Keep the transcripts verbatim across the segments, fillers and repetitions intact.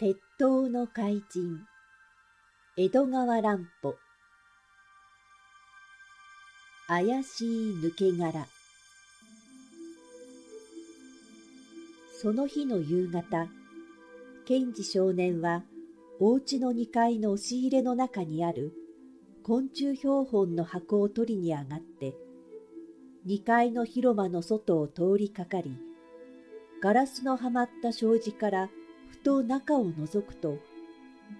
鉄塔の怪人江戸川乱歩。怪しい抜け殻。その日の夕方、賢治少年はお家のにかいの押し入れの中にある昆虫標本の箱を取りに上がって、にかいの広間の外を通りかかり、ガラスのはまった障子からふと中を覗くと、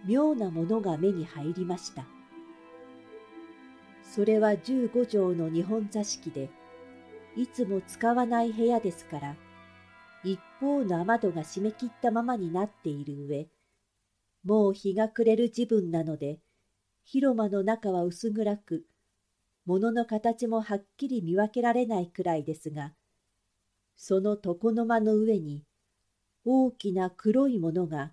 妙なものが目に入りました。それはじゅうごじょうの日本座敷で、いつも使わない部屋ですから、一方の雨戸が閉め切ったままになっている上、もう日が暮れる時分なので、広間の中は薄暗く、物の形もはっきり見分けられないくらいですが、その床の間の上に、大きな黒いものが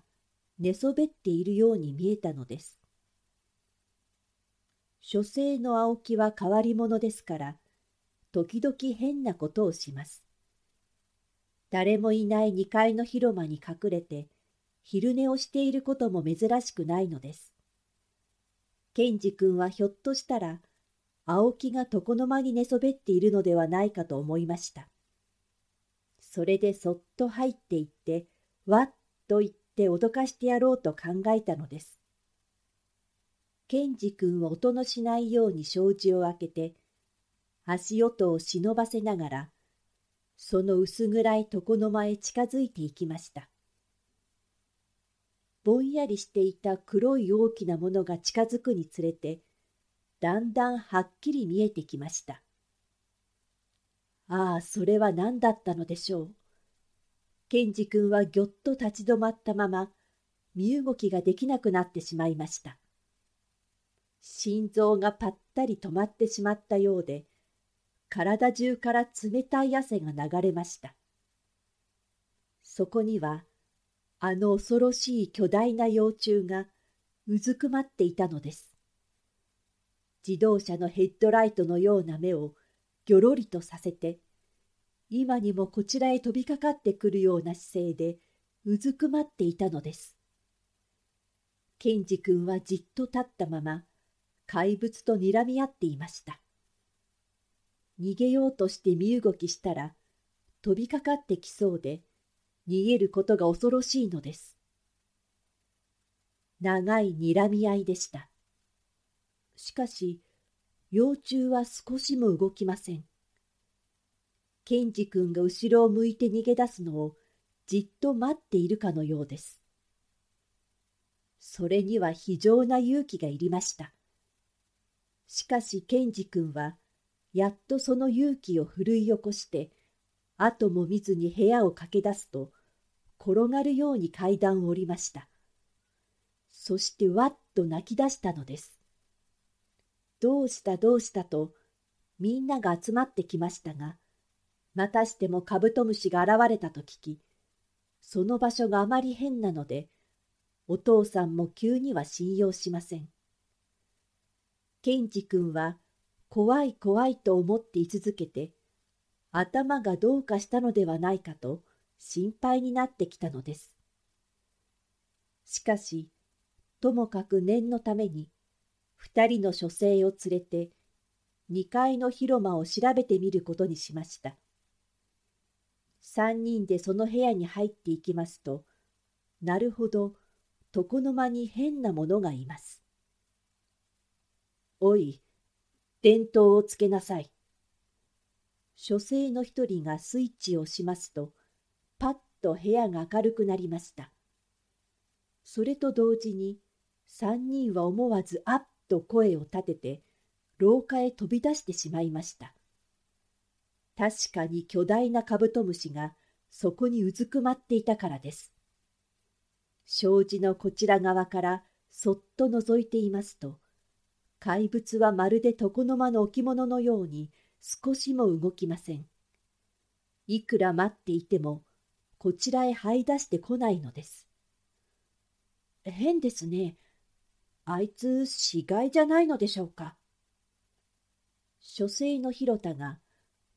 寝そべっているように見えたのです。書生の青木は変わり者ですから、時々変なことをします。誰もいないにかいの広間に隠れて、昼寝をしていることも珍しくないのです。賢治君はひょっとしたら、青木が床の間に寝そべっているのではないかと思いました。それでそっと入っていって、わっと言って脅かしてやろうと考えたのです。賢治君は音のしないように障子を開けて、足音を忍ばせながら、その薄暗い床の間へ近づいていきました。ぼんやりしていた黒い大きなものが近づくにつれて、だんだんはっきり見えてきました。ああ、それは何だったのでしょう。賢治君はぎょっと立ち止まったまま、身動きができなくなってしまいました。心臓がぱったり止まってしまったようで、体中から冷たい汗が流れました。そこには、あの恐ろしい巨大な幼虫がうずくまっていたのです。自動車のヘッドライトのような目を、ぎょろりとさせて、今にもこちらへ飛びかかってくるような姿勢で、うずくまっていたのです。賢治君はじっと立ったまま、怪物と睨み合っていました。逃げようとして身動きしたら、飛びかかってきそうで、逃げることが恐ろしいのです。長い睨み合いでした。しかし、幼虫は少しも動きません。賢治君が後ろを向いて逃げ出すのをじっと待っているかのようです。それには非常な勇気がいりました。しかし賢治君はやっとその勇気をふるい起こして、後も見ずに部屋を駆け出すと、転がるように階段を降りました。そしてわっと泣き出したのです。どうしたどうしたとみんなが集まってきましたが、またしてもカブトムシが現れたと聞き、その場所があまり変なので、お父さんも急には信用しません。賢治君は怖い怖いと思ってい続けて、頭がどうかしたのではないかと心配になってきたのです。しかし、ともかく念のために、二人の書生を連れて、二階の広間を調べてみることにしました。三人でその部屋に入っていきますと、なるほど、床の間に変なものがいます。おい、電灯をつけなさい。書生の一人がスイッチを押しますと、パッと部屋が明るくなりました。それと同時に、三人は思わずあっと声を立てて、廊下へ飛び出してしまいました。確かに巨大なカブトムシがそこにうずくまっていたからです。障子のこちら側からそっと覗いていますと、怪物はまるで床の間の置物のように少しも動きません。いくら待っていても、こちらへ這い出してこないのです。変ですね。あいつ、死骸じゃないのでしょうか。書生の広田が、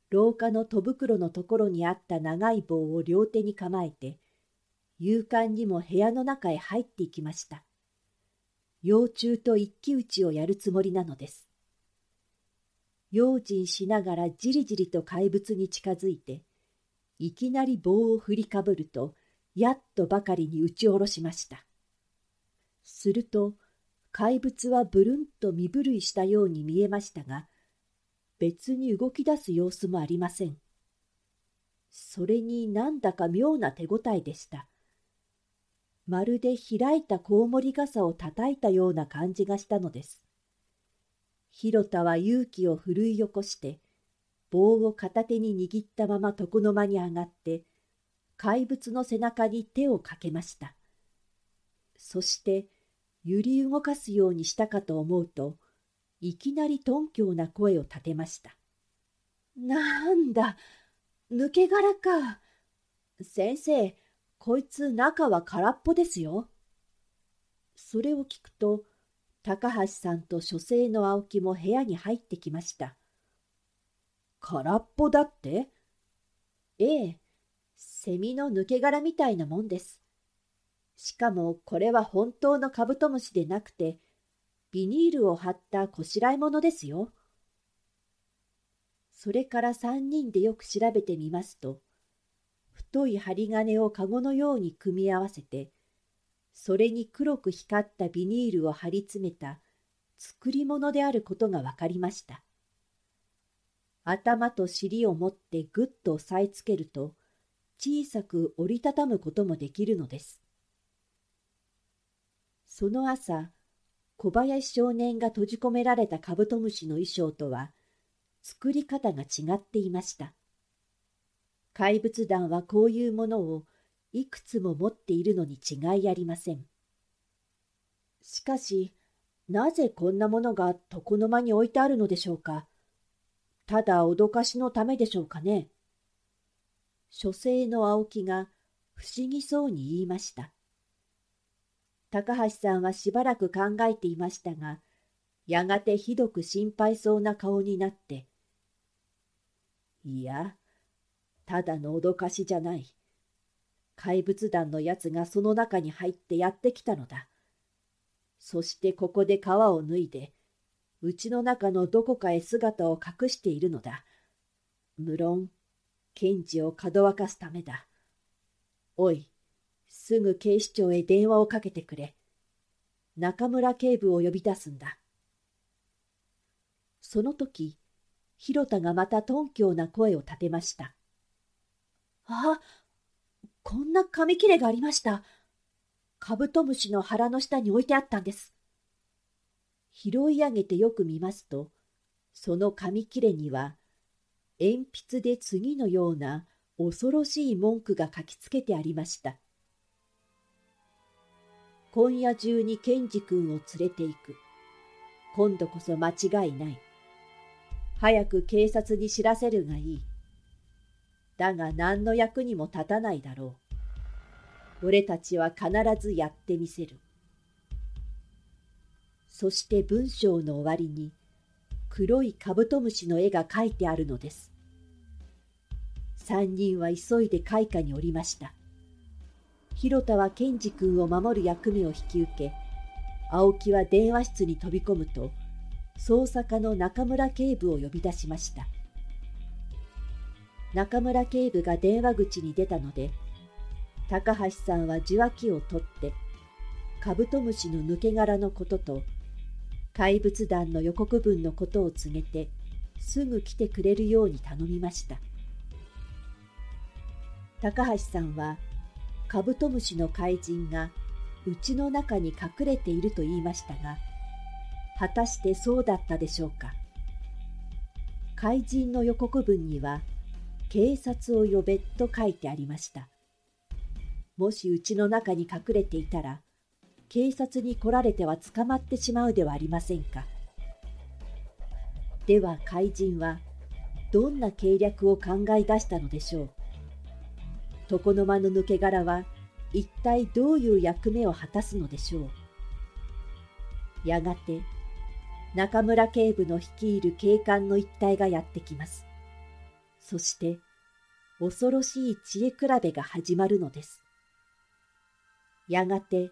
廊下の戸袋のところにあった長い棒を両手に構えて、勇敢にも部屋の中へ入っていきました。幼虫と一騎打ちをやるつもりなのです。用心しながらじりじりと怪物に近づいて、いきなり棒を振りかぶると、やっとばかりに打ち下ろしました。すると、怪物はぶるんと身震いしたように見えましたが、別に動き出す様子もありません。それになんだか妙な手応えでした。まるで開いたコウモリ傘をたたいたような感じがしたのです。広田は勇気をふるい起こして、棒を片手に握ったまま床の間に上がって、怪物の背中に手をかけました。そして、揺り動かすようにしたかと思うと、いきなり頓強な声を立てました。なんだ、抜け殻か。先生、こいつ中は空っぽですよ。それを聞くと、高橋さんと書生の青木も部屋に入ってきました。空っぽだって？ええ、セミの抜け殻みたいなもんです。しかもこれは本当のカブトムシでなくて、ビニールを貼ったこしらえものですよ。それから三人でよく調べてみますと、太い針金をかごのように組み合わせて、それに黒く光ったビニールを貼り詰めた作り物であることがわかりました。頭と尻を持ってぐっと押さえつけると、小さく折りたたむこともできるのです。その朝、小林少年が閉じ込められたカブトムシの衣装とは、作り方が違っていました。怪物団はこういうものをいくつも持っているのに違いありません。しかし、なぜこんなものが床の間に置いてあるのでしょうか。ただ脅かしのためでしょうかね。書生の青木が不思議そうに言いました。高橋さんはしばらく考えていましたが、やがてひどく心配そうな顔になって、いや、ただの脅かしじゃない。怪物団のやつがその中に入ってやってきたのだ。そしてここで皮を脱いで、うちの中のどこかへ姿を隠しているのだ。無論、検事をかどわかすためだ。おい。すぐ警視庁へ電話をかけてくれ。中村警部を呼び出すんだ。その時、広田がまた頓強な声を立てました。あ、こんな紙切れがありました。カブトムシの腹の下に置いてあったんです。拾い上げてよく見ますと、その紙切れには、鉛筆で次のような恐ろしい文句が書きつけてありました。今夜中にケンジ君を連れて行く。今度こそ間違いない。早く警察に知らせるがいい。だが何の役にも立たないだろう。俺たちは必ずやってみせる。そして文章の終わりに黒いカブトムシの絵が描いてあるのです。三人は急いで階下に降りました。広田は健二君を守る役目を引き受け、青木は電話室に飛び込むと、捜査課の中村警部を呼び出しました。中村警部が電話口に出たので、高橋さんは受話器を取って、カブトムシの抜け殻のことと、怪物団の予告文のことを告げて、すぐ来てくれるように頼みました。高橋さんは、カブトムシの怪人が家の中に隠れていると言いましたが、果たしてそうだったでしょうか。怪人の予告文には、警察を呼べと書いてありました。もし家の中に隠れていたら、警察に来られては捕まってしまうではありませんか。では怪人は、どんな計略を考え出したのでしょう。床の間の抜け殻は一体どういう役目を果たすのでしょう。やがて中村警部の率いる警官の一隊がやってきます。そして恐ろしい知恵比べが始まるのです。やがて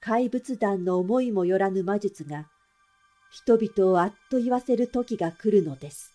怪物団の思いもよらぬ魔術が人々をあっと言わせる時が来るのです。